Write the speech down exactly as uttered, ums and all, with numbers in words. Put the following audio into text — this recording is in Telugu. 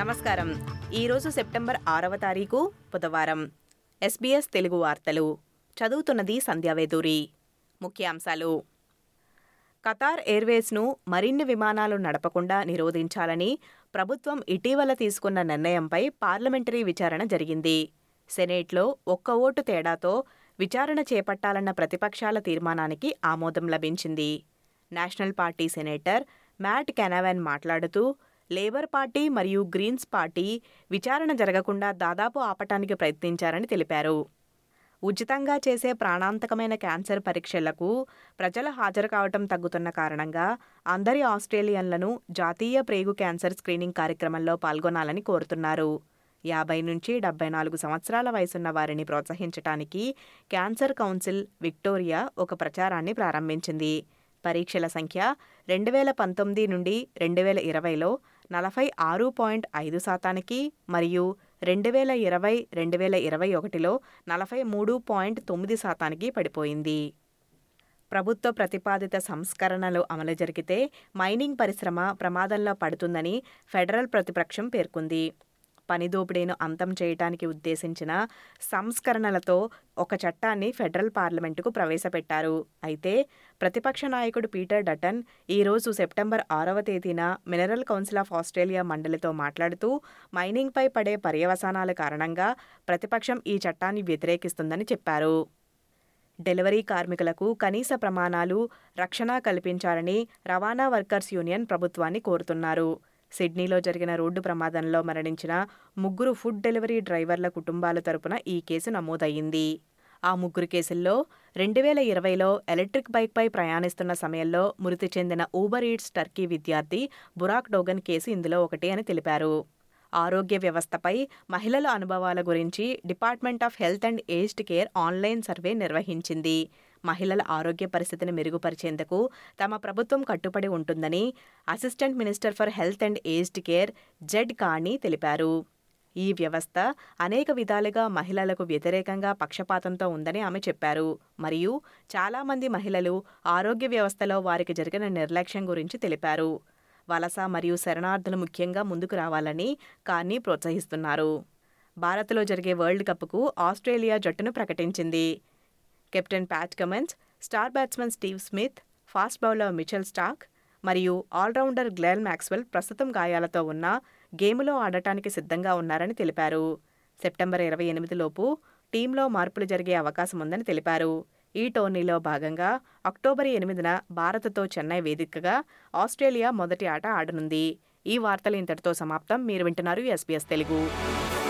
నమస్కారం. ఈరోజు సెప్టెంబర్ ఆరవ తారీఖు బుధవారం. ఎస్బీఎస్ తెలుగు వార్తలు చదువుతున్నది సంధ్యావేదూరి. ముఖ్యాంశాలు: ఖతార్ ఎయిర్వేస్ను మరిన్ని విమానాలు నడపకుండా నిరోధించాలని ప్రభుత్వం ఇటీవల తీసుకున్న నిర్ణయంపై పార్లమెంటరీ విచారణ జరిగింది. సెనేట్లో ఒక్క ఓటు తేడాతో విచారణ చేపట్టాలన్న ప్రతిపక్షాల తీర్మానానికి ఆమోదం లభించింది. National party senator Matt Canavan మాట్లాడుతూ, లేబర్ పార్టీ మరియు గ్రీన్స్ పార్టీ విచారణ జరగకుండా దాదాపు ఆపటానికి ప్రయత్నించారని తెలిపారు. ఉచితంగా చేసే ప్రాణాంతకమైన క్యాన్సర్ పరీక్షలకు ప్రజలు హాజరు కావటం తగ్గుతున్న కారణంగా అందరి ఆస్ట్రేలియన్లను జాతీయ ప్రేగు క్యాన్సర్ స్క్రీనింగ్ కార్యక్రమంలో పాల్గొనాలని కోరుతున్నారు. యాభై నుంచి డెబ్బై నాలుగు సంవత్సరాల వయసున్న వారిని ప్రోత్సహించడానికి క్యాన్సర్ కౌన్సిల్ విక్టోరియా ఒక ప్రచారాన్ని ప్రారంభించింది. పరీక్షల సంఖ్య రెండు వేల పంతొమ్మిది నుండి రెండు వేల ఇరవైలో నలభై ఆరు పాయింట్ ఐదు శాతానికి మరియు రెండు వేల ఇరవై రెండు వేల ఇరవై ఒకటిలో నలభై మూడు పాయింట్ తొమ్మిది శాతానికి పడిపోయింది. ప్రభుత్వ ప్రతిపాదిత సంస్కరణలు అమలు జరిగితే మైనింగ్ పరిశ్రమ ప్రమాదంలో పడుతుందని ఫెడరల్ ప్రతిపక్షం పేర్కొంది. పని దోపిడీను అంతం చేయటానికి ఉద్దేశించిన సంస్కరణలతో ఒక చట్టాన్ని ఫెడరల్ పార్లమెంటుకు ప్రవేశపెట్టారు. అయితే ప్రతిపక్ష నాయకుడు పీటర్ డటన్ ఈరోజు సెప్టెంబర్ ఆరవ తేదీన మినరల్ కౌన్సిల్ ఆఫ్ ఆస్ట్రేలియా మండలితో మాట్లాడుతూ, మైనింగ్పై పడే పర్యవసానాల కారణంగా ప్రతిపక్షం ఈ చట్టాన్ని వ్యతిరేకిస్తుందని చెప్పారు. డెలివరీ కార్మికులకు కనీస ప్రమాణాలు, రక్షణ కల్పించాలని రవాణా వర్కర్స్ యూనియన్ ప్రభుత్వాన్ని కోరుతున్నారు. సిడ్నీలో జరిగిన రోడ్డు ప్రమాదంలో మరణించిన ముగ్గురు ఫుడ్ డెలివరీ డ్రైవర్ల కుటుంబాల తరపున ఈ కేసు నమోదయ్యింది. ఆ ముగ్గురు కేసుల్లో రెండు వేల ఇరవైలో ఎలక్ట్రిక్ బైక్పై ప్రయాణిస్తున్న సమయంలో మృతి చెందిన ఊబర్ ఈట్స్ టర్కీ విద్యార్థి బురాక్ డోగన్ కేసు ఇందులో ఒకటి అని తెలిపారు. ఆరోగ్య వ్యవస్థపై మహిళల అనుభవాల గురించి department of health and aged care online survey నిర్వహించింది. మహిళల ఆరోగ్య పరిస్థితిని మెరుగుపరిచేందుకు తమ ప్రభుత్వం కట్టుబడి ఉంటుందని assistant minister for health and aged care Ged Kearney తెలిపారు. ఈ వ్యవస్థ అనేక విధాలుగా మహిళలకు వ్యతిరేకంగా పక్షపాతంతో ఉందని ఆమె చెప్పారు. మరియు చాలామంది మహిళలు ఆరోగ్య వ్యవస్థలో వారికి జరిగిన నిర్లక్ష్యం గురించి తెలిపారు. వలస మరియు శరణార్థులు ముఖ్యంగా ముందుకు రావాలని కానీ ప్రోత్సహిస్తున్నారు. భారత్లో జరిగే వరల్డ్ కప్కు ఆస్ట్రేలియా జట్టును ప్రకటించింది. Captain Pat Cummins, star batsmen Steve Smith, fast bowler Mitchell Starc మరియు ఆల్రౌండర్ గ్లెన్ మ్యాక్స్వెల్ ప్రస్తుతం గాయాలతో ఉన్న గేములో ఆడటానికి సిద్ధంగా ఉన్నారని తెలిపారు. సెప్టెంబర్ ఇరవై ఎనిమిదిలోపు టీంలో మార్పులు జరిగే అవకాశం ఉందని తెలిపారు. ఈ టోర్నీలో భాగంగా అక్టోబర్ ఎనిమిదిన భారత్తో చెన్నై వేదికగా ఆస్ట్రేలియా మొదటి ఆట ఆడనుంది. ఈ వార్తలు ఇంతటితో సమాప్తం. మీరు వింటున్నారు ఎస్బీఎస్ తెలుగు.